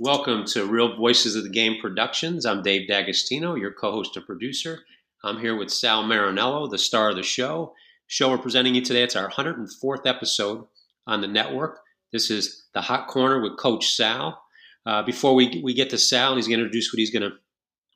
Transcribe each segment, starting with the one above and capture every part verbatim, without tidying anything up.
Welcome to Real Voices of the Game Productions. I'm Dave D'Agostino, your co-host and producer. I'm here with Sal Marinello, the star of the show. The show we're presenting you today, it's our one hundred fourth episode on the network. This is The Hot Corner with Coach Sal. Uh, before we, we get to Sal, he's going to introduce what he's going to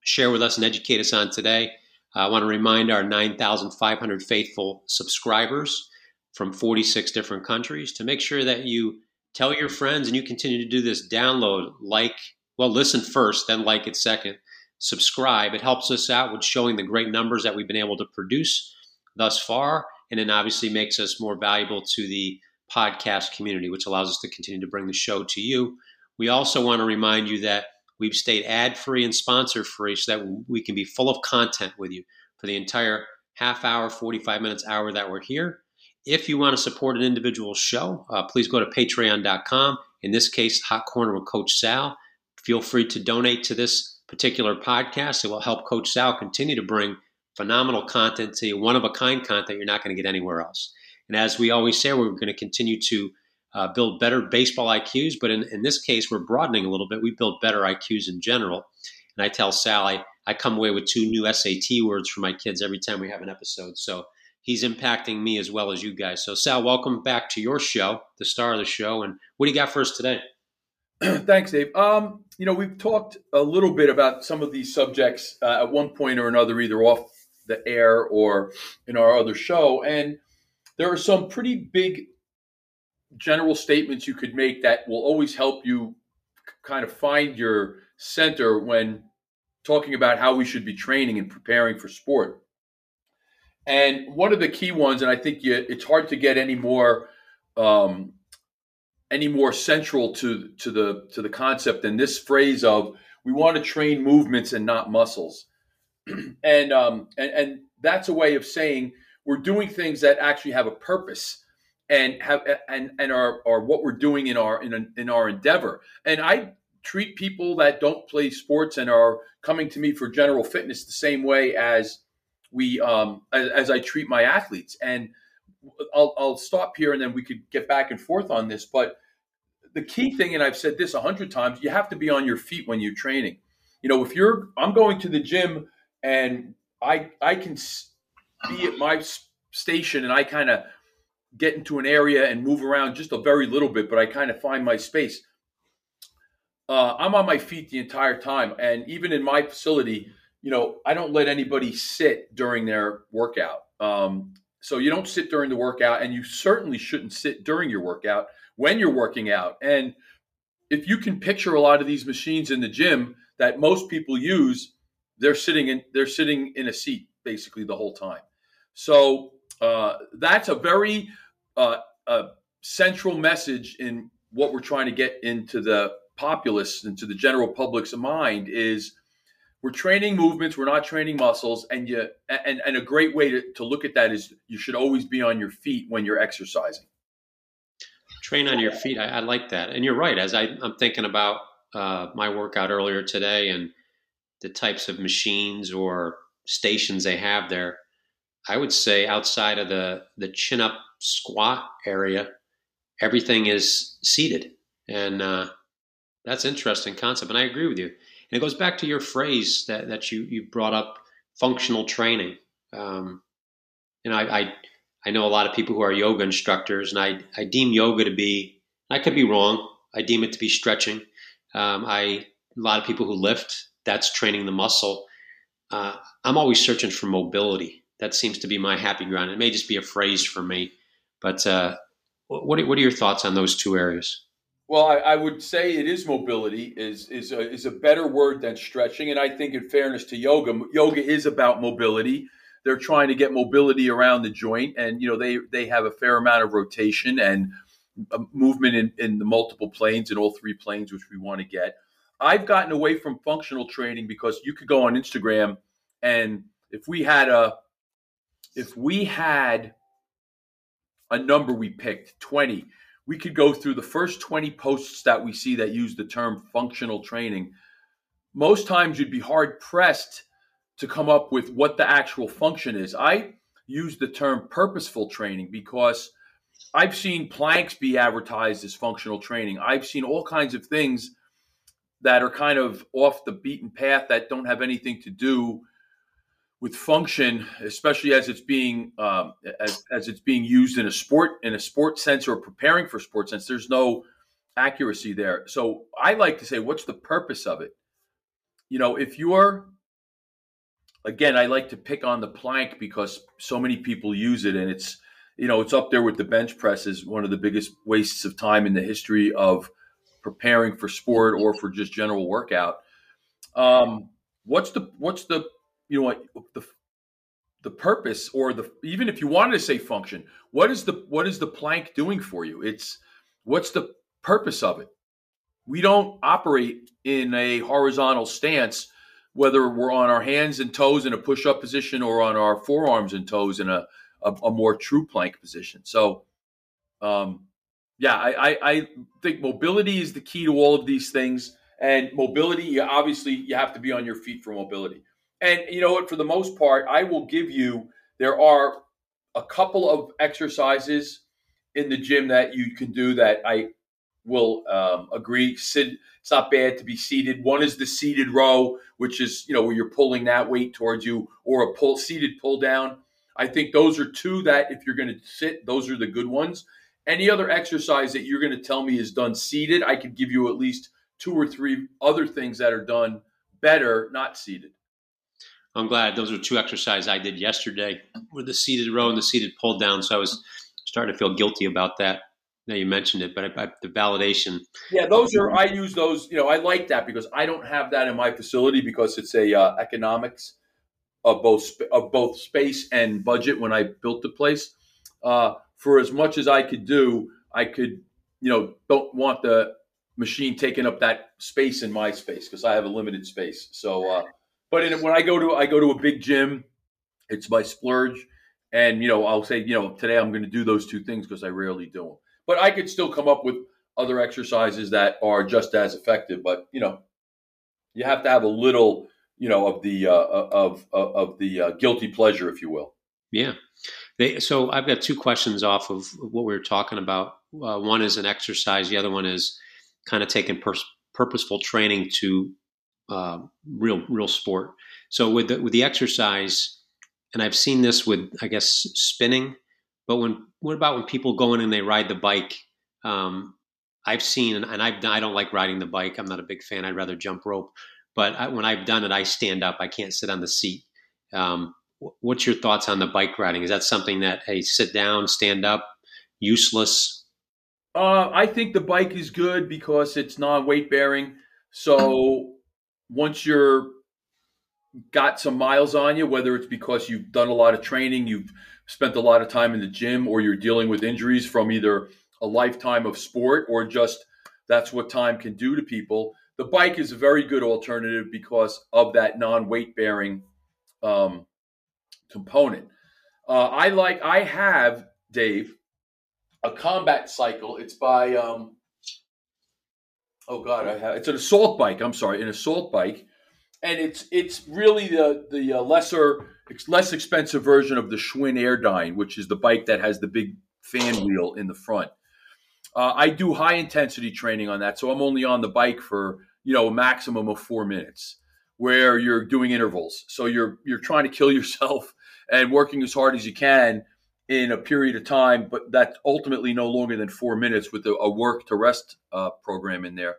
share with us and educate us on today. Uh, I want to remind our nine thousand five hundred faithful subscribers from forty-six different countries to make sure that you tell your friends and you continue to do this. Download, like, well, listen first, then like it second. Subscribe. It helps us out with showing the great numbers that we've been able to produce thus far, and then obviously makes us more valuable to the podcast community, which allows us to continue to bring the show to you. We also want to remind you that we've stayed ad-free and sponsor-free so that we can be full of content with you for the entire half hour, forty-five minutes, hour that we're here. If you want to support an individual show, uh, please go to patreon dot com. In this case, Hot Corner with Coach Sal. Feel free to donate to this particular podcast. It will help Coach Sal continue to bring phenomenal content to you, one-of-a-kind content you're not going to get anywhere else. And as we always say, we're going to continue to uh, build better baseball I Qs, but in, in this case, we're broadening a little bit. We build better I Qs in general. And I tell Sal, I, I come away with two new S A T words for my kids every time we have an episode. So he's impacting me as well as you guys. So, Sal, welcome back to your show, the star of the show. And what do you got for us today? Thanks, Dave. Um, you know, we've talked a little bit about some of these subjects uh, at one point or another, either off the air or in our other show. And there are some pretty big general statements you could make that will always help you kind of find your center when talking about how we should be training and preparing for sport. And one of the key ones, and I think you, it's hard to get any more, um, any more central to to the to the concept than this phrase of we want to train movements and not muscles, and um, and and that's a way of saying we're doing things that actually have a purpose and have and and are are what we're doing in our in in our endeavor. And I treat people that don't play sports and are coming to me for general fitness the same way as We, um, as, as I treat my athletes. And I'll, I'll stop here and then we could get back and forth on this. But the key thing, and I've said this a hundred times, you have to be on your feet when you're training. You know, if you're, I'm going to the gym and I, I can be at my station and I kind of get into an area and move around just a very little bit, but I kind of find my space. Uh, I'm on my feet the entire time. And even in my facility, you know, I don't let anybody sit during their workout. Um, so you don't sit during the workout, and you certainly shouldn't sit during your workout when you're working out. And if you can picture a lot of these machines in the gym that most people use, they're sitting in they're sitting in a seat basically the whole time. So uh, that's a very uh, a central message in what we're trying to get into the populace, into the general public's mind is, we're training movements, we're not training muscles, and you and, and a great way to, to look at that is you should always be on your feet when you're exercising. Train on your feet. I, I like that. And you're right. As I, I'm thinking about uh, my workout earlier today and the types of machines or stations they have there, I would say outside of the, the chin-up squat area, everything is seated. And uh, that's an interesting concept, and I agree with you. And it goes back to your phrase that, that you, you brought up, functional training. Um, you know, I, I I know a lot of people who are yoga instructors, and I, I deem yoga to be, I could be wrong, I deem it to be stretching. Um, I a lot of people who lift, that's training the muscle. Uh, I'm always searching for mobility. That seems to be my happy ground. It may just be a phrase for me, but uh, what are, what are your thoughts on those two areas? Well, I, I would say it is mobility is is a, is a better word than stretching. And I think in fairness to yoga, yoga is about mobility. They're trying to get mobility around the joint. And, you know, they, they have a fair amount of rotation and movement in, in the multiple planes, in all three planes, which we want to get. I've gotten away from functional training because you could go on Instagram and if we had a if we had a number we picked, twenty, we could go through the first twenty posts that we see that use the term functional training. Most times you'd be hard pressed to come up with what the actual function is. I use the term purposeful training because I've seen planks be advertised as functional training. I've seen all kinds of things that are kind of off the beaten path, that don't have anything to do with function, especially as it's being um, as as it's being used in a sport in a sports sense or preparing for sports sense. There's no accuracy there. So I like to say, what's the purpose of it? You know, if you're, again, I like to pick on the plank because so many people use it, and it's, you know, it's up there with the bench press as one of the biggest wastes of time in the history of preparing for sport or for just general workout. Um, what's the what's the you know what the the purpose, or the, even if you wanted to say function, what is the what is the plank doing for you? It's what's the purpose of it? We don't operate in a horizontal stance, whether we're on our hands and toes in a push-up position or on our forearms and toes in a a, a more true plank position. So, um, yeah, I, I, I think mobility is the key to all of these things. And mobility, you obviously, you have to be on your feet for mobility. And you know what? For the most part, I will give you, there are a couple of exercises in the gym that you can do that I will um, agree. Sit, it's not bad to be seated. One is the seated row, which is, you know, where you're pulling that weight towards you, or a pull seated pull down. I think those are two that if you're going to sit, those are the good ones. Any other exercise that you're going to tell me is done seated, I could give you at least two or three other things that are done better, not seated. I'm glad those were two exercises I did yesterday with the seated row and the seated pull down. So I was starting to feel guilty about that. Now you mentioned it, but I, I, the validation. Yeah, those are, I use those, you know, I like that because I don't have that in my facility because it's a uh, economics of both, of both space and budget when I built the place. Uh, for as much as I could do, I could, you know, don't want the machine taking up that space in my space because I have a limited space. So, uh, But in, when I go to I go to a big gym, it's my splurge, and you know I'll say you know today I'm going to do those two things because I rarely do them. But I could still come up with other exercises that are just as effective. But you know, you have to have a little you know of the uh, of of, of the uh, guilty pleasure, if you will. Yeah. They, so I've got two questions off of what we were talking about. Uh, one is an exercise. The other one is kind of taking pers- purposeful training to. Uh, real, real sport. So with the, with the exercise, and I've seen this with, I guess, spinning, but when, what about when people go in and they ride the bike? Um, I've seen, and, and I've, I don't like riding the bike. I'm not a big fan. I'd rather jump rope, but I, when I've done it, I stand up. I can't sit on the seat. Um, what's your thoughts on the bike riding? Is that something that, hey, sit down, stand up, useless? Uh, I think the bike is good because it's non-weight bearing. So once you're got some miles on you, whether it's because you've done a lot of training, you've spent a lot of time in the gym, or you're dealing with injuries from either a lifetime of sport or just that's what time can do to people, the bike is a very good alternative because of that non-weight bearing um, component. Uh, I like, I have, Dave, a combat cycle. It's by, um, Oh God, I have, it's an assault bike. I'm sorry, an assault bike, and it's it's really the the lesser, less expensive version of the Schwinn Airdyne, which is the bike that has the big fan wheel in the front. Uh, I do high intensity training on that, so I'm only on the bike for you know a maximum of four minutes, where you're doing intervals. So you're you're trying to kill yourself and working as hard as you can in a period of time, but that's ultimately no longer than four minutes with a, a work to rest uh, program in there.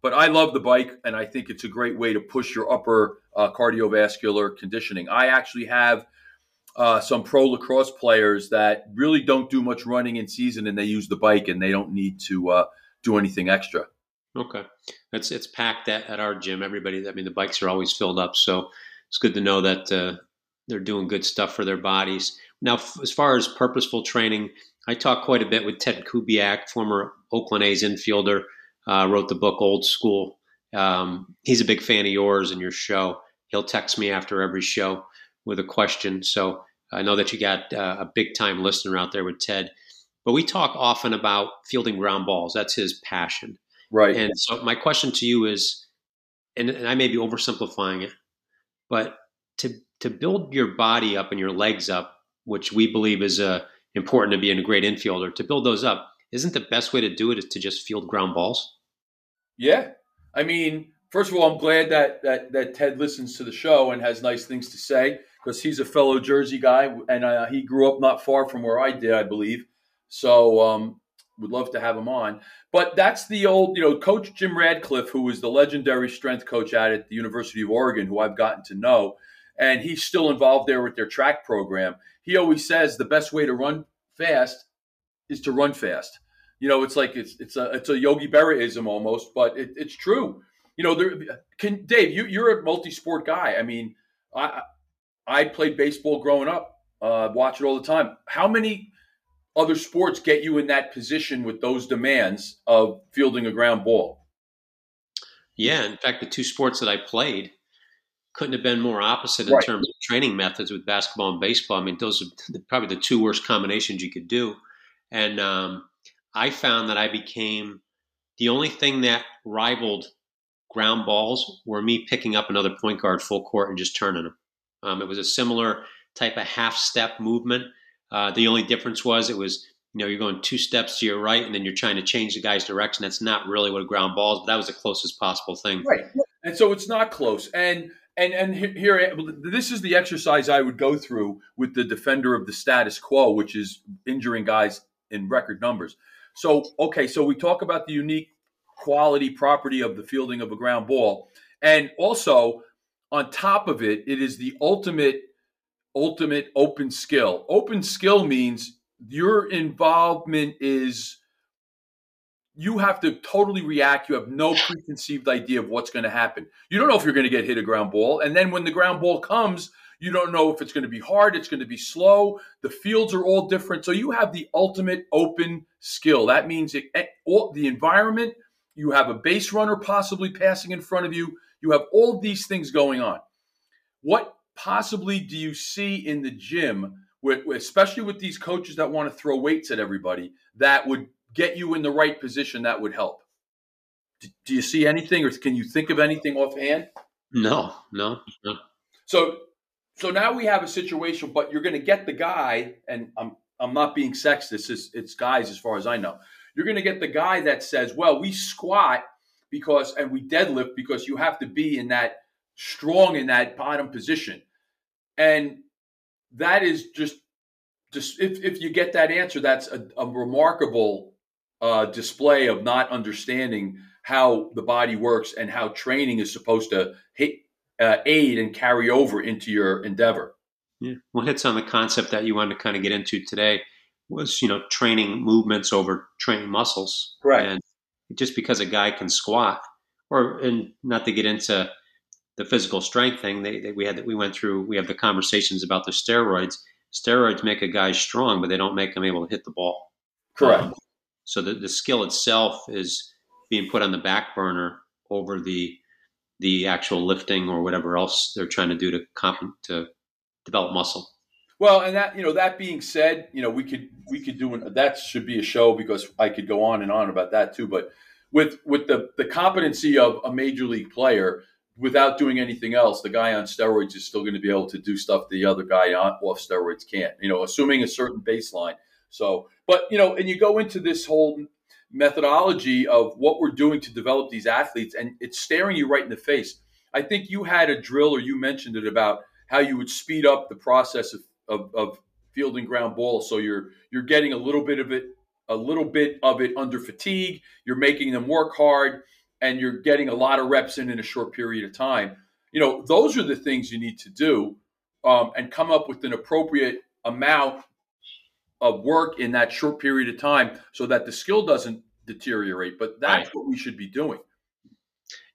But I love the bike, and I think it's a great way to push your upper uh, cardiovascular conditioning. I actually have uh, some pro lacrosse players that really don't do much running in season, and they use the bike, and they don't need to uh, do anything extra. Okay. It's, it's packed at, at our gym. Everybody, I mean, the bikes are always filled up, so it's good to know that uh, they're doing good stuff for their bodies. Now, as far as purposeful training, I talk quite a bit with Ted Kubiak, former Oakland A's infielder, uh, wrote the book Old School. Um, he's a big fan of yours and your show. He'll text me after every show with a question. So I know that you got uh, a big-time listener out there with Ted. But we talk often about fielding ground balls. That's his passion. Right. And so my question to you is, and, and I may be oversimplifying it, but to to build your body up and your legs up, which we believe is uh, important to be a great infielder, to build those up, isn't the best way to do it is to just field ground balls? Yeah. I mean, first of all, I'm glad that that that Ted listens to the show and has nice things to say, because he's a fellow Jersey guy, and uh, he grew up not far from where I did, I believe. So um, would love to have him on. But that's the old, you know, Coach Jim Radcliffe, who was the legendary strength coach out at the University of Oregon, who I've gotten to know, and he's still involved there with their track program. He always says the best way to run fast is to run fast. You know, it's like it's it's a it's a Yogi Berra-ism almost, but it, it's true. You know, there can Dave, you you're a multi-sport guy. I mean, I I played baseball growing up, uh, watch it all the time. How many other sports get you in that position with those demands of fielding a ground ball? Yeah, in fact, the two sports that I played couldn't have been more opposite in right. terms of training methods with basketball and baseball. I mean, those are probably the two worst combinations you could do, and um, I found that I became the only thing that rivaled ground balls were me picking up another point guard full court and just turning them. Um, it was a similar type of half-step movement. Uh, the only difference was it was, you know, you're going two steps to your right and then you're trying to change the guy's direction. That's not really what a ground ball is, but that was the closest possible thing. Right. And so it's not close. And and and here, this is the exercise I would go through with the defender of the status quo, which is injuring guys in record numbers. So, okay, so we talk about the unique quality property of the fielding of a ground ball. And also, on top of it, it is the ultimate, ultimate open skill. Open skill means your involvement is, you have to totally react. You have no preconceived idea of what's going to happen. You don't know if you're going to get hit a ground ball. And then when the ground ball comes, you don't know if it's going to be hard. It's going to be slow. The fields are all different. So you have the ultimate open skill. That means it, all, the environment, you have a base runner possibly passing in front of you. You have all these things going on. What possibly do you see in the gym, with, especially with these coaches that want to throw weights at everybody, that would get you in the right position that would help? D- do you see anything, or can you think of anything offhand? No, no, no. So – So now we have a situation, but you're going to get the guy, and I'm I'm not being sexist, it's, it's guys as far as I know. You're going to get the guy that says, well, we squat because and we deadlift because you have to be in that strong, in that bottom position. And that is just, just if, if you get that answer, that's a, a remarkable uh, display of not understanding how the body works and how training is supposed to hit. Uh, aid and carry over into your endeavor. Yeah, well, hits on the concept that you wanted to kind of get into today was, you know, training movements over training muscles. Correct. And just because a guy can squat, or and not to get into the physical strength thing, they, they we had that we went through. We have the conversations about the steroids. Steroids make a guy strong, but they don't make him able to hit the ball. Correct. Um, so the the skill itself is being put on the back burner over the. the actual lifting or whatever else they're trying to do to comp- to develop muscle. Well, and that, you know, that being said, you know, we could, we could do an, that should be a show because I could go on and on about that too. But with, with the, the competency of a major league player without doing anything else, the guy on steroids is still going to be able to do stuff the other guy on off steroids can't, you know, assuming a certain baseline. So, but you know, and you go into this whole methodology of what we're doing to develop these athletes, and it's staring you right in the face. I think you had a drill, or you mentioned it, about how you would speed up the process of, of, of fielding ground ball. So you're you're getting a little bit of it, a little bit of it under fatigue. You're making them work hard, and you're getting a lot of reps in in a short period of time. You know, those are the things you need to do, um, and come up with an appropriate amount of work in that short period of time so that the skill doesn't deteriorate, but that's right. What we should be doing.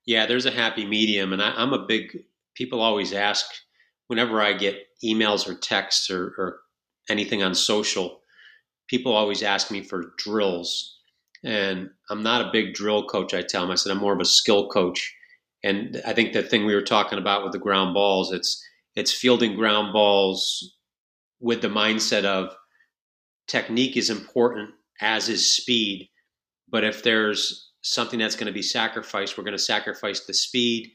Yeah, there's a happy medium, and I, I'm a big, people always ask whenever I get emails or texts or, or anything on social, people always ask me for drills, and I'm not a big drill coach, I tell them. I said I'm more of a skill coach, and I think the thing we were talking about with the ground balls, it's it's fielding ground balls with the mindset of technique is important, as is speed. But if there's something that's going to be sacrificed, we're going to sacrifice the speed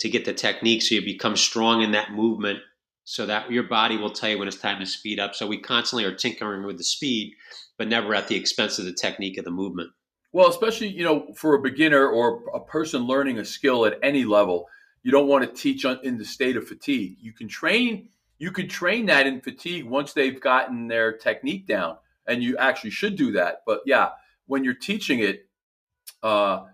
to get the technique. So you become strong in that movement so that your body will tell you when it's time to speed up. So we constantly are tinkering with the speed, but never at the expense of the technique of the movement. Well, especially, you know, for a beginner or a person learning a skill at any level, you don't want to teach in the state of fatigue. You can train, you could train that in fatigue once they've gotten their technique down, and you actually should do that. But yeah, when you're teaching it, uh,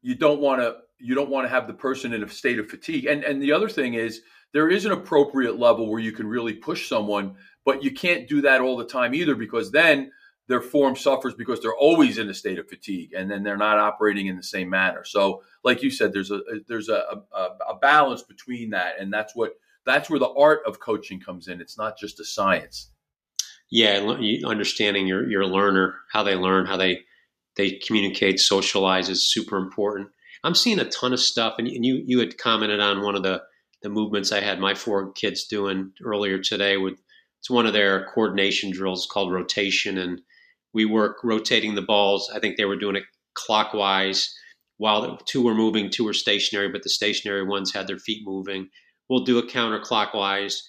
you don't want to, you don't want to have the person in a state of fatigue. And and the other thing is, there is an appropriate level where you can really push someone, but you can't do that all the time either, because then their form suffers because they're always in a state of fatigue, and then they're not operating in the same manner. So like you said, there's a there's a, a, a balance between that, and that's what that's where the art of coaching comes in. It's not just a science. Yeah, understanding your your learner, how they learn, how they they communicate, socialize is super important. I'm seeing a ton of stuff, and you you had commented on one of the the movements I had my four kids doing earlier today. With it's one of their coordination drills called rotation, and we work rotating the balls. I think they were doing it clockwise while two were moving, two were stationary, but the stationary ones had their feet moving. We'll do it counterclockwise.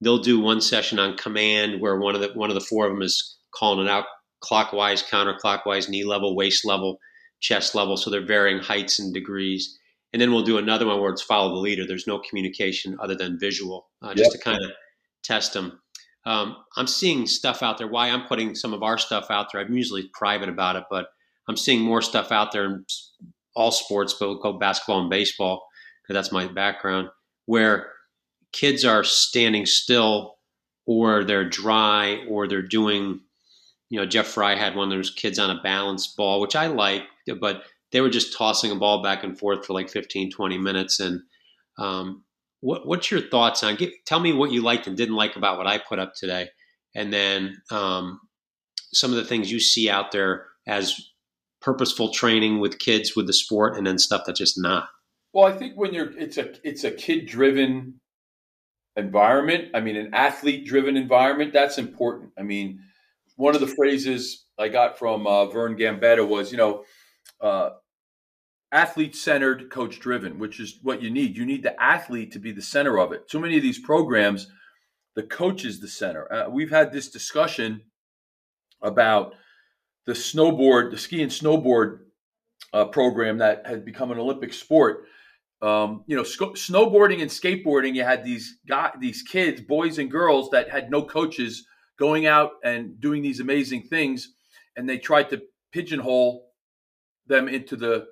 They'll do one session on command where one of the one of the four of them is calling it out clockwise, counterclockwise, knee level, waist level, chest level. So they're varying heights and degrees. And then we'll do another one where it's follow the leader. There's no communication other than visual, uh, just yep. to kind of test them. Um, I'm seeing stuff out there. Why I'm putting some of our stuff out there, I'm usually private about it, but I'm seeing more stuff out there in all sports, but we'll call basketball and baseball, because that's my background, where kids are standing still or they're dry or they're doing, you know, Jeff Fry had one of those kids on a balance ball, which I like, but they were just tossing a ball back and forth for like fifteen, twenty minutes. And, um, What, what's your thoughts on? Give, tell me what you liked and didn't like about what I put up today, and then um, some of the things you see out there as purposeful training with kids with the sport, and then stuff that's just not. Well, I think when you're, it's a it's a kid-driven environment. I mean, an athlete-driven environment. That's important. I mean, one of the phrases I got from uh, Vern Gambetta was, you know. Uh, Athlete-centered, coach-driven, which is what you need. You need the athlete to be the center of it. Too many of these programs, the coach is the center. Uh, we've had this discussion about the snowboard, the ski and snowboard uh, program that had become an Olympic sport. Um, you know, sc- snowboarding and skateboarding, you had these got these kids, boys and girls, that had no coaches going out and doing these amazing things, and they tried to pigeonhole them into the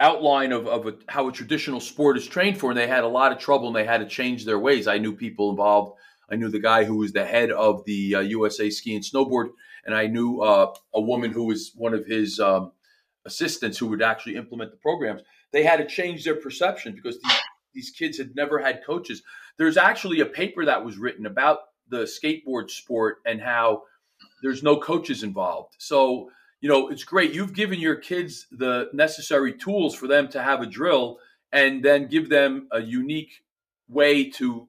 outline of, of a, how a traditional sport is trained for. And they had a lot of trouble and they had to change their ways. I knew people involved. I knew the guy who was the head of the uh, U S A Ski and Snowboard. And I knew uh, a woman who was one of his um, assistants who would actually implement the programs. They had to change their perception because these, these kids had never had coaches. There's actually a paper that was written about the skateboard sport and how there's no coaches involved. So, you know, it's great. You've given your kids the necessary tools for them to have a drill and then give them a unique way to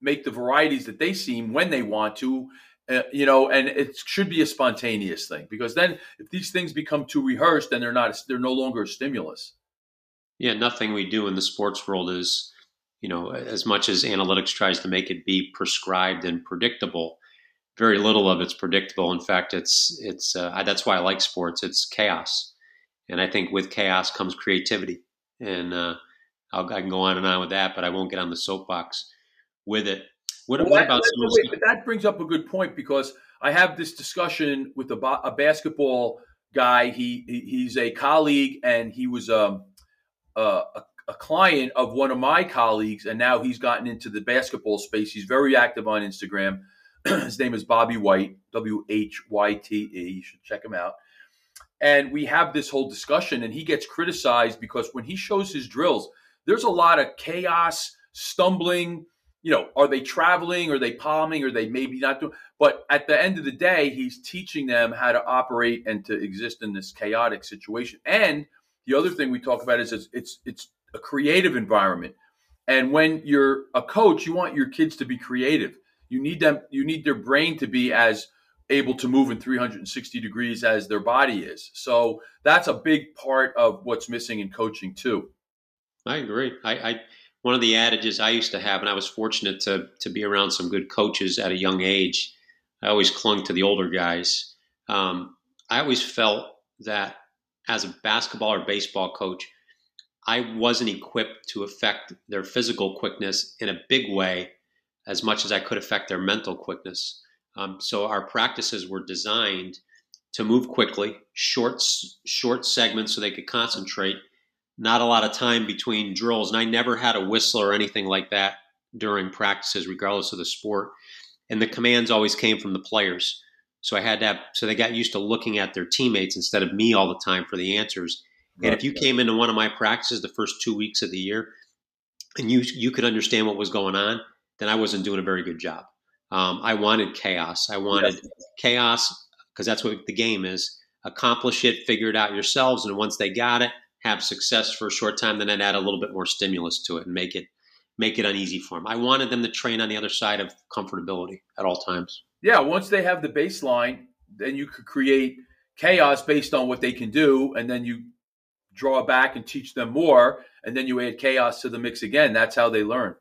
make the varieties that they seem when they want to, uh, you know, and it should be a spontaneous thing, because then if these things become too rehearsed, then they're not, they're no longer a stimulus. Yeah. Nothing we do in the sports world is, you know, as much as analytics tries to make it be prescribed and predictable, very little of it's predictable. In fact, it's it's uh, I, that's why I like sports. It's chaos, and I think with chaos comes creativity. And uh, I'll, I can go on and on with that, but I won't get on the soapbox with it. What, well, what that, about? Wait, wait, but that brings up a good point, because I have this discussion with a, a basketball guy. He he's a colleague, and he was um, a a client of one of my colleagues, and now he's gotten into the basketball space. He's very active on Instagram. His name is Bobby White, W H Y T E. You should check him out. And we have this whole discussion, and he gets criticized because when he shows his drills, there's a lot of chaos, stumbling. You know, are they traveling? Are they palming? Are they maybe not doing? But at the end of the day, he's teaching them how to operate and to exist in this chaotic situation. And the other thing we talk about is it's it's, it's a creative environment. And when you're a coach, you want your kids to be creative. You need them. You need their brain to be as able to move in three hundred sixty degrees as their body is. So that's a big part of what's missing in coaching too. I agree. I, I one of the adages I used to have, and I was fortunate to to be around some good coaches at a young age. I always clung to the older guys. Um, I always felt that as a basketball or baseball coach, I wasn't equipped to affect their physical quickness in a big way as much as I could affect their mental quickness. Um, so our practices were designed to move quickly, short, short segments so they could concentrate, not a lot of time between drills. And I never had a whistle or anything like that during practices, regardless of the sport. And the commands always came from the players. So I had to have, so they got used to looking at their teammates instead of me all the time for the answers. Right. And if you came into one of my practices the first two weeks of the year and you, you could understand what was going on, then I wasn't doing a very good job. Um, I wanted chaos. I wanted yes. chaos because that's what the game is. Accomplish it, figure it out yourselves. And once they got it, have success for a short time, then I'd add a little bit more stimulus to it and make it, make it uneasy for them. I wanted them to train on the other side of comfortability at all times. Yeah, once they have the baseline, then you could create chaos based on what they can do, and then you draw back and teach them more, and then you add chaos to the mix again. That's how they learn.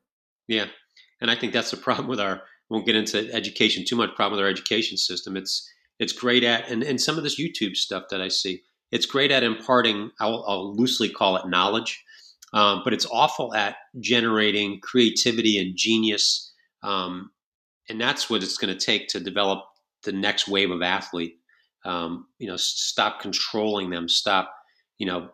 Yeah, and I think that's the problem with our – we won't get into education too much, problem with our education system. It's it's great at – and and some of this YouTube stuff that I see, it's great at imparting – I'll, I'll loosely call it knowledge, um, but it's awful at generating creativity and genius. Um, and that's what it's going to take to develop the next wave of athlete. Um, you know, stop controlling them, stop, you know,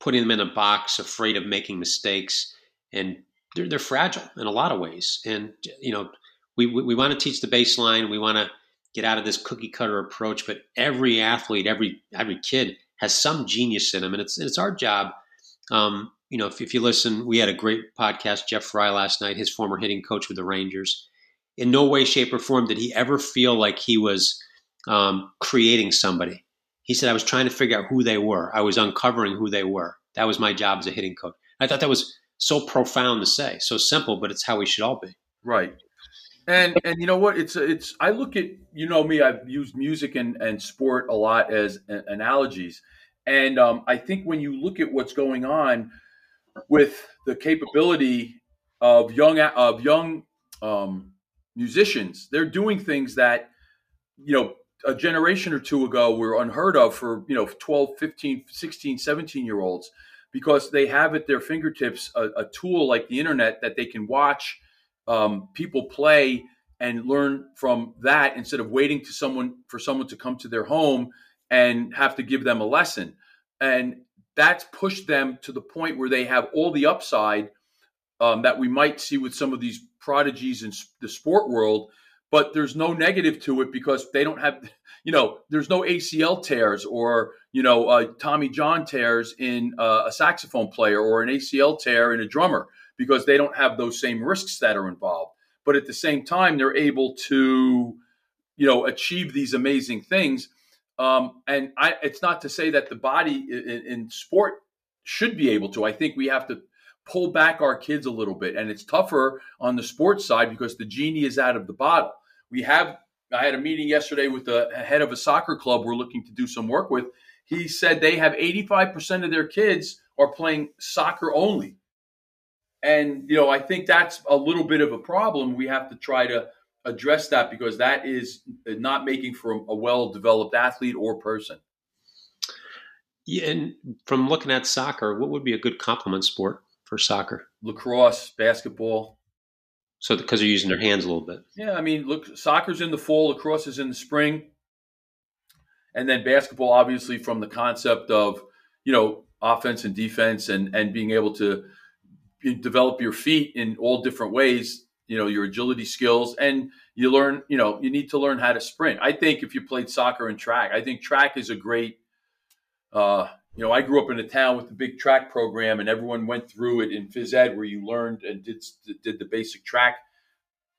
putting them in a box, afraid of making mistakes, and they're, they're fragile in a lot of ways. And, you know, we, we, we want to teach the baseline. We want to get out of this cookie cutter approach, but every athlete, every, every kid has some genius in them. And it's, it's our job. Um, you know, if, if you listen, we had a great podcast, Jeff Fry last night, his former hitting coach with the Rangers. In no way, shape, or form did he ever feel like he was um, creating somebody. He said, I was trying to figure out who they were. I was uncovering who they were. That was my job as a hitting coach. I thought that was so profound to say, so simple, but it's how we should all be. Right. And and you know what? It's it's. I look at, you know me, I've used music and, and sport a lot as analogies. And um, I think when you look at what's going on with the capability of young, of young um musicians, they're doing things that, you know, a generation or two ago were unheard of for, you know, twelve, fifteen, sixteen, seventeen year olds, because they have at their fingertips a, a tool like the internet that they can watch um, people play and learn from that instead of waiting to someone for someone to come to their home and have to give them a lesson. And that's pushed them to the point where they have all the upside um, that we might see with some of these prodigies in the sport world, but there's no negative to it because they don't have, you know, there's no A C L tears or, you know, uh, Tommy John tears in uh, a saxophone player or an A C L tear in a drummer because they don't have those same risks that are involved. But at the same time, they're able to, you know, achieve these amazing things. Um, and I, it's not to say that the body in, in sport should be able to. I think we have to pull back our kids a little bit. And it's tougher on the sports side because the genie is out of the bottle. We have, I had a meeting yesterday with the head of a soccer club we're looking to do some work with. He said they have eighty-five percent of their kids are playing soccer only. And, you know, I think that's a little bit of a problem. We have to try to address that because that is not making for a well-developed athlete or person. Yeah, and from looking at soccer, what would be a good complement sport for soccer? Lacrosse, basketball. So because they're using their hands a little bit. Yeah, I mean, look, soccer's in the fall, lacrosse is in the spring. And then basketball, obviously, from the concept of, you know, offense and defense and, and being able to develop your feet in all different ways, you know, your agility skills, and you learn, you know, you need to learn how to sprint. I think if you played soccer and track, I think track is a great, uh, you know, I grew up in a town with the big track program, and everyone went through it in phys ed where you learned and did did the basic track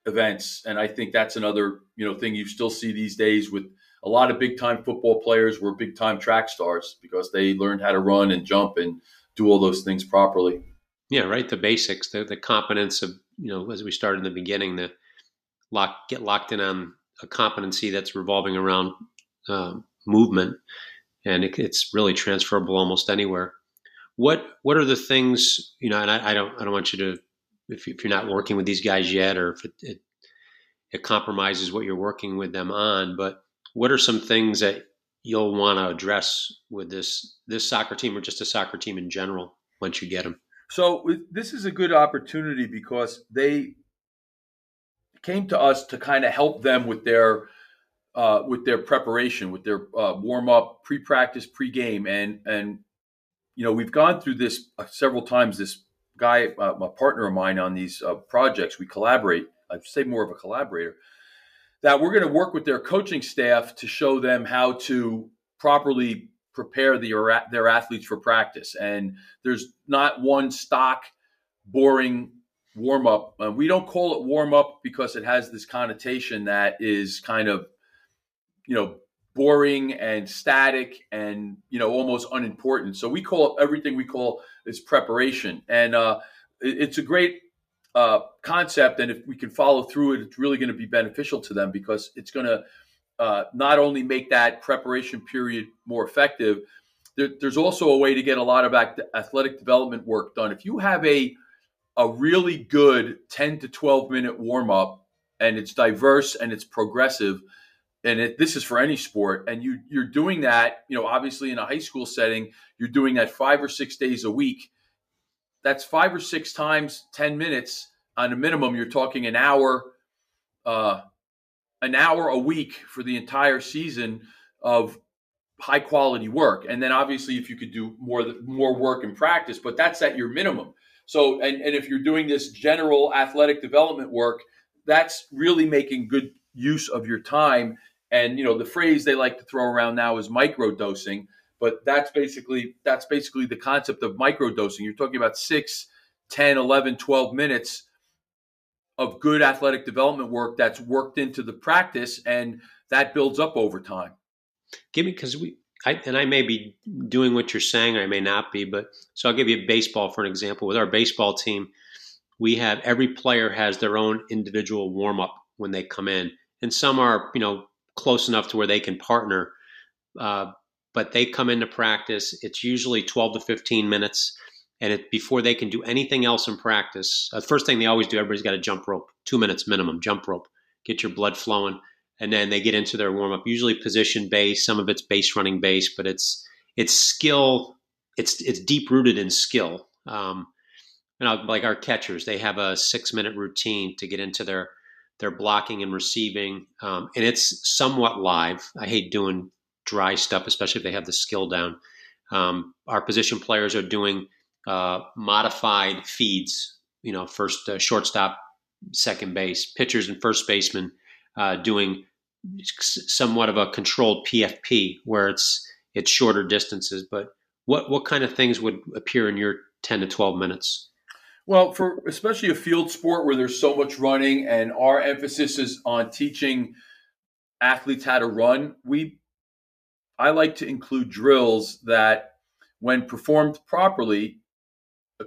events. And I think that's another, you know, thing you still see these days with a lot of big time football players were big time track stars because they learned how to run and jump and do all those things properly. Yeah, right. The basics, the, the competence of, you know, as we started in the beginning, the lock, get locked in on a competency that's revolving around uh, movement. And it, it's really transferable almost anywhere. What What are the things, you know? And I, I don't I don't want you to, if, you, if you're not working with these guys yet, or if it, it it compromises what you're working with them on. But what are some things that you'll want to address with this this soccer team or just a soccer team in general once you get them? So this is a good opportunity because they came to us to kind of help them with their uh, with their preparation, with their uh, warm up, pre practice, pre game, and and you know we've gone through this several times. This guy, uh, a partner of mine on these uh, projects, we collaborate. I'd say more of a collaborator. That we're going to work with their coaching staff to show them how to properly prepare the, their athletes for practice. And there's not one stock, boring warm-up. Uh, we don't call it warm-up because it has this connotation that is kind of, you know, boring and static and, you know, almost unimportant. So we call it, everything we call is preparation. And uh, it, it's a great Uh, concept, and if we can follow through it, it's really going to be beneficial to them because it's going to uh, not only make that preparation period more effective, there, there's also a way to get a lot of athletic development work done. If you have a a really good ten to twelve minute warm up, and it's diverse and it's progressive, and it, this is for any sport, and you you're doing that, you know, obviously in a high school setting, you're doing that five or six days a week. That's five or six times ten minutes on a minimum. You're talking an hour, uh, an hour a week for the entire season of high quality work. And then obviously, if you could do more more work in practice, but that's at your minimum. So, and, and if you're doing this general athletic development work, that's really making good use of your time. And you know, the phrase they like to throw around now is microdosing. But that's basically that's basically the concept of microdosing. You're talking about six, ten, eleven, twelve minutes of good athletic development work that's worked into the practice, and that builds up over time. Give me, because we I, and I may be doing what you're saying, or I may not be, but so I'll give you baseball for an example. With our baseball team, we have every player has their own individual warm up when they come in, and some are you know close enough to where they can partner. Uh, But they come into practice. It's usually twelve to fifteen minutes, and it before they can do anything else in practice, the first thing they always do, everybody's got a jump rope, two minutes minimum, jump rope, get your blood flowing, and then they get into their warm up. Usually position based, some of it's base running based, but it's it's skill, it's it's deep rooted in skill. Um, you know, like our catchers, they have a six minute routine to get into their their blocking and receiving, um, and it's somewhat live. I hate doing dry stuff, especially if they have the skill down. Um, our position players are doing uh, modified feeds, you know, first uh, shortstop, second base, pitchers and first basemen uh, doing somewhat of a controlled P F P where it's it's shorter distances. But what, what kind of things would appear in your ten to twelve minutes? Well, for especially a field sport where there's so much running and our emphasis is on teaching athletes how to run, we I like to include drills that, when performed properly,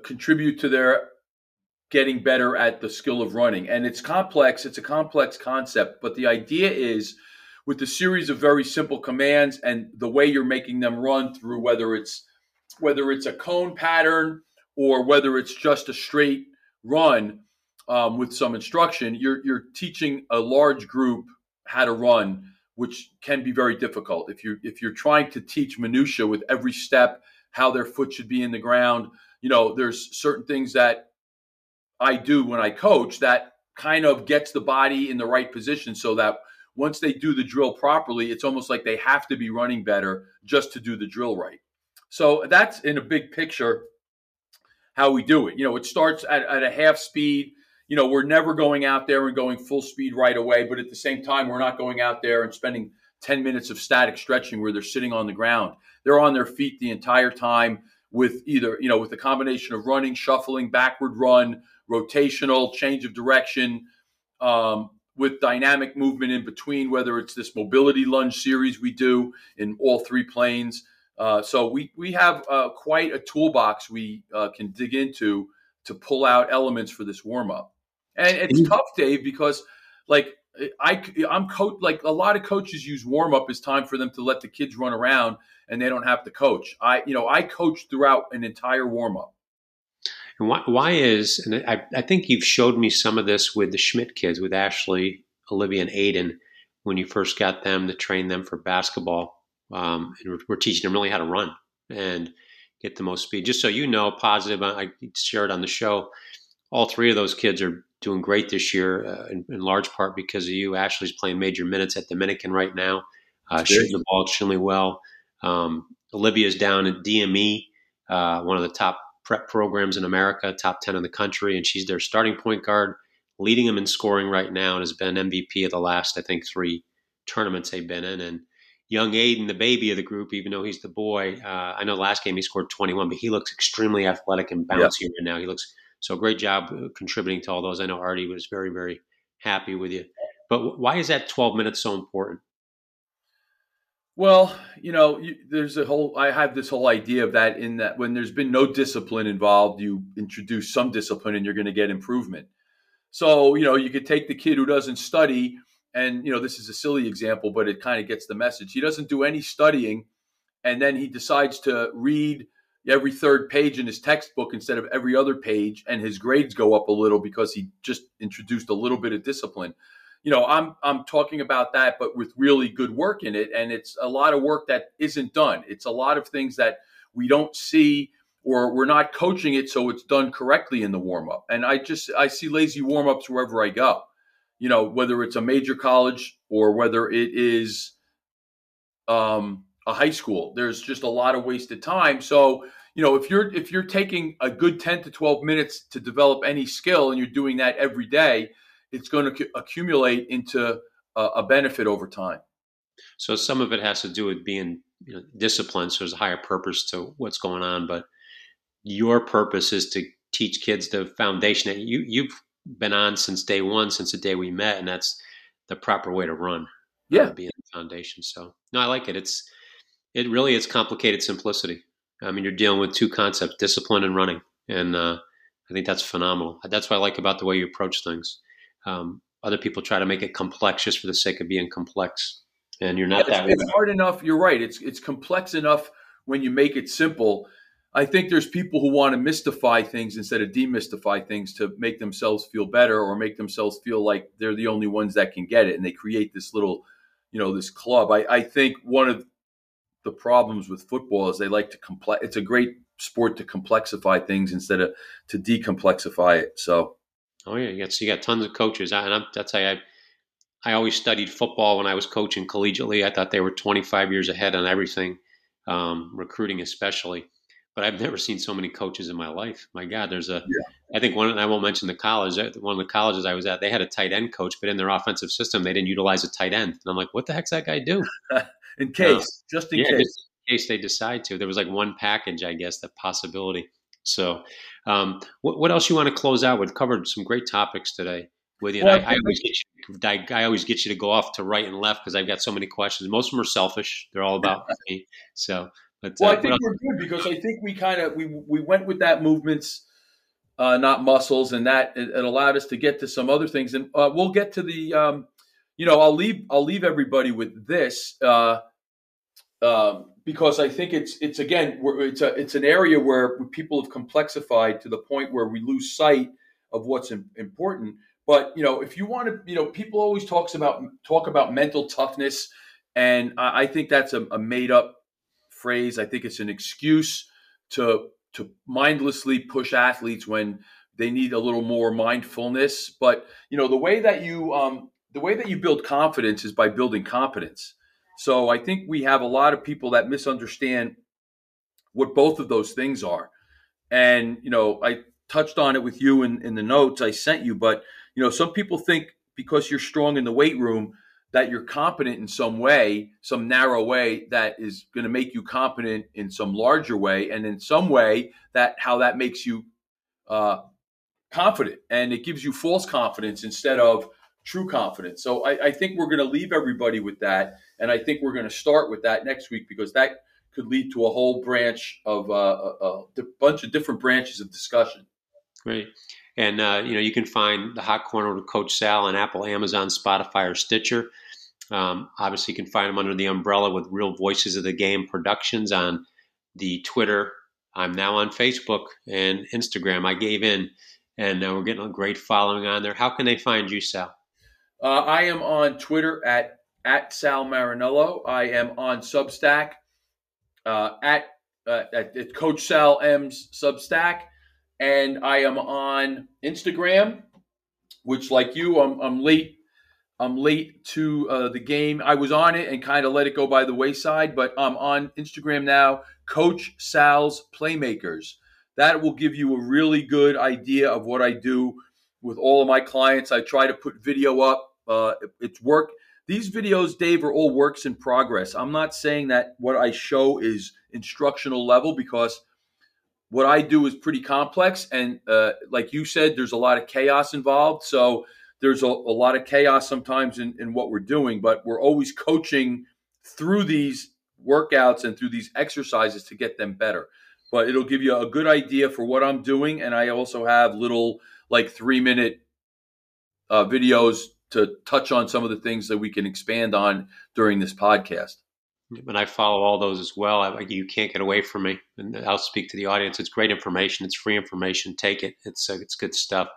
contribute to their getting better at the skill of running. And it's complex. It's a complex concept. But the idea is with a series of very simple commands and the way you're making them run through, whether it's whether it's a cone pattern or whether it's just a straight run um, with some instruction, you're you're teaching a large group how to run, which can be very difficult. If you're, if you're trying to teach minutia with every step, how their foot should be in the ground, you know, there's certain things that I do when I coach that kind of gets the body in the right position so that once they do the drill properly, it's almost like they have to be running better just to do the drill right. So that's in a big picture how we do it. You know, it starts at, at a half speed. You know, we're never going out there and going full speed right away, but at the same time, we're not going out there and spending ten minutes of static stretching where they're sitting on the ground. They're on their feet the entire time with either, you know, with a combination of running, shuffling, backward run, rotational, change of direction, um, with dynamic movement in between, whether it's this mobility lunge series we do in all three planes. Uh, so we, we have uh, quite a toolbox we uh, can dig into to pull out elements for this warm-up. And it's tough, Dave, because like I, I'm coach. Like a lot of coaches use warm up as time for them to let the kids run around, and they don't have to coach. I, you know, I coach throughout an entire warm up. And why, why is? And I, I think you've showed me some of this with the Schmidt kids, with Ashley, Olivia, and Aiden, when you first got them to train them for basketball. Um, and we're, we're teaching them really how to run and get the most speed. Just so you know, positive, I, I shared on the show, all three of those kids are doing great this year, uh, in, in large part because of you. Ashley's playing major minutes at Dominican right now, uh, shooting the ball extremely well. Um, Olivia's down at D M E, uh, one of the top prep programs in America, top ten in the country, and she's their starting point guard, leading them in scoring right now, and has been M V P of the last, I think, three tournaments they've been in. And young Aiden, the baby of the group, even though he's the boy, uh, I know last game he scored twenty-one, but he looks extremely athletic and bouncy yep. right now. He looks so great job contributing to all those. I know Artie was very, very happy with you. But why is that twelve minutes so important? Well, you know, you, there's a whole, I have this whole idea of that, in that when there's been no discipline involved, you introduce some discipline and you're going to get improvement. So, you know, you could take the kid who doesn't study and, you know, this is a silly example, but it kind of gets the message. He doesn't do any studying and then he decides to read every third page in his textbook instead of every other page, and his grades go up a little because he just introduced a little bit of discipline. You know, I'm I'm talking about that, but with really good work in it. And it's a lot of work that isn't done. It's a lot of things that we don't see, or we're not coaching it so it's done correctly in the warm-up. And I just I see lazy warm-ups wherever I go, you know, whether it's a major college or whether it is um, a high school. There's just a lot of wasted time. So, you know, if you're if you're taking a good ten to twelve minutes to develop any skill and you're doing that every day, it's going to accumulate into a benefit over time. So some of it has to do with being, you know, disciplined. So there's a higher purpose to what's going on, but your purpose is to teach kids the foundation that you, you've been on since day one, since the day we met, and that's the proper way to run. Yeah, uh, being the foundation. So no, I like it. It's it really it's complicated simplicity. I mean, you're dealing with two concepts: discipline and running, and uh, I think that's phenomenal. That's what I like about the way you approach things. Um, other people try to make it complex just for the sake of being complex, and you're not yeah, that it's, it's hard enough. You're right. It's, it's complex enough when you make it simple. I think there's people who want to mystify things instead of demystify things to make themselves feel better or make themselves feel like they're the only ones that can get it. And they create this little, you know, this club. I, I think one of the problems with football is they like to complex. It's a great sport to complexify things instead of to decomplexify it. So. Oh yeah, you got so you got tons of coaches, I, and I'm, that's how I. I always studied football when I was coaching collegiately. I thought they were twenty-five years ahead on everything, um, recruiting especially. But I've never seen so many coaches in my life. My God, there's a. Yeah. I think one, and I won't mention the college. One of the colleges I was at, they had a tight end coach, but in their offensive system, they didn't utilize a tight end. And I'm like, what the heck's that guy do? in case, uh, just in yeah, case, just in case they decide to. There was like one package, I guess, the possibility. So, um, what, what else you want to close out with? Covered some great topics today with you. And well, I, I always get you, I, I always get you to go off to right and left because I've got so many questions. Most of them are selfish; they're all about me. So, but well, uh, I think we're good because I think we kind of we we went with that movements, uh, not muscles, and that it, it allowed us to get to some other things. And uh, we'll get to the, um, you know, I'll leave I'll leave everybody with this. Uh, Um, because I think it's it's again it's a, it's an area where people have complexified to the point where we lose sight of what's important. But you know, if you want to, you know, people always talks about talk about mental toughness, and I, I think that's a, a made up phrase. I think it's an excuse to to mindlessly push athletes when they need a little more mindfulness. But you know, the way that you um, the way that you build confidence is by building competence. So I think we have a lot of people that misunderstand what both of those things are. And, you know, I touched on it with you in, in the notes I sent you, but, you know, some people think because you're strong in the weight room that you're competent in some way, some narrow way that is going to make you competent in some larger way. And in some way that how that makes you uh, confident, and it gives you false confidence instead of true confidence. So I, I think we're going to leave everybody with that. And I think we're going to start with that next week because that could lead to a whole branch of uh, a, a bunch of different branches of discussion. Great. And, uh, you know, you can find The Hot Corner with Coach Sal on Apple, Amazon, Spotify, or Stitcher. Um, obviously, you can find him under the umbrella with Real Voices of the Game Productions on the Twitter. I'm now on Facebook and Instagram. I gave in, and uh, we're getting a great following on there. How can they find you, Sal? Uh, I am on Twitter at at Sal Marinello. I am on Substack uh, at, uh, at, at Coach Sal M's Substack. And I am on Instagram, which, like you, I'm, I'm late. I'm late to uh, the game. I was on it and kind of let it go by the wayside, but I'm on Instagram now, Coach Sal's Playmakers. That will give you a really good idea of what I do with all of my clients. I try to put video up. Uh, it's work. These videos, Dave, are all works in progress. I'm not saying that what I show is instructional level, because what I do is pretty complex. And uh, like you said, there's a lot of chaos involved. So there's a, a lot of chaos sometimes in, in what we're doing, but we're always coaching through these workouts and through these exercises to get them better. But it'll give you a good idea for what I'm doing. And I also have little like three minute uh, videos to touch on some of the things that we can expand on during this podcast. And I follow all those as well. I, you can't get away from me, and I'll speak to the audience. It's great information. It's free information. Take it. It's uh, it's good stuff.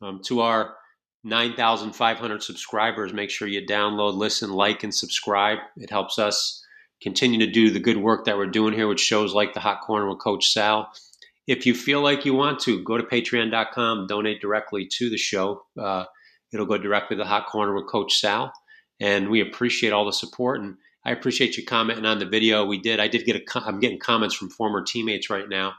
Um, to our nine thousand five hundred subscribers, make sure you download, listen, like, and subscribe. It helps us continue to do the good work that we're doing here with shows like The Hot Corner with Coach Sal. If you feel like you want to, go to patreon dot com, donate directly to the show. Uh, it'll go directly to The Hot Corner with Coach Sal. And we appreciate all the support. And I appreciate you commenting on the video we did. I did get a com- I'm getting comments from former teammates right now.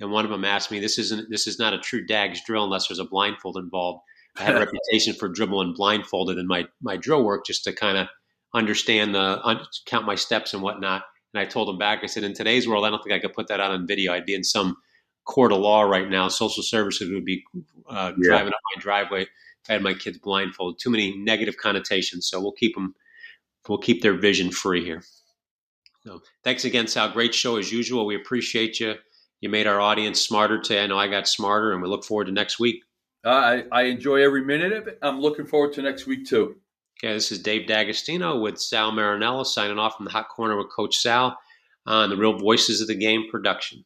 And one of them asked me, this isn't, this is not a true Dags drill unless there's a blindfold involved. I had a reputation for dribbling blindfolded in my, my drill work just to kind of understand the un- count my steps and whatnot. And I told him back, I said, in today's world, I don't think I could put that out on video. I'd be in some court of law right now. Social services would be uh, yeah. driving up my driveway if I had my kids blindfolded. Too many negative connotations. So we'll keep them, we'll keep their vision free here. So thanks again, Sal. Great show as usual. We appreciate you. You made our audience smarter today. I know I got smarter, and we look forward to next week. Uh, I, I enjoy every minute of it. I'm looking forward to next week, too. Okay, this is Dave D'Agostino with Sal Marinello signing off from The Hot Corner with Coach Sal on the Real Voices of the Game production.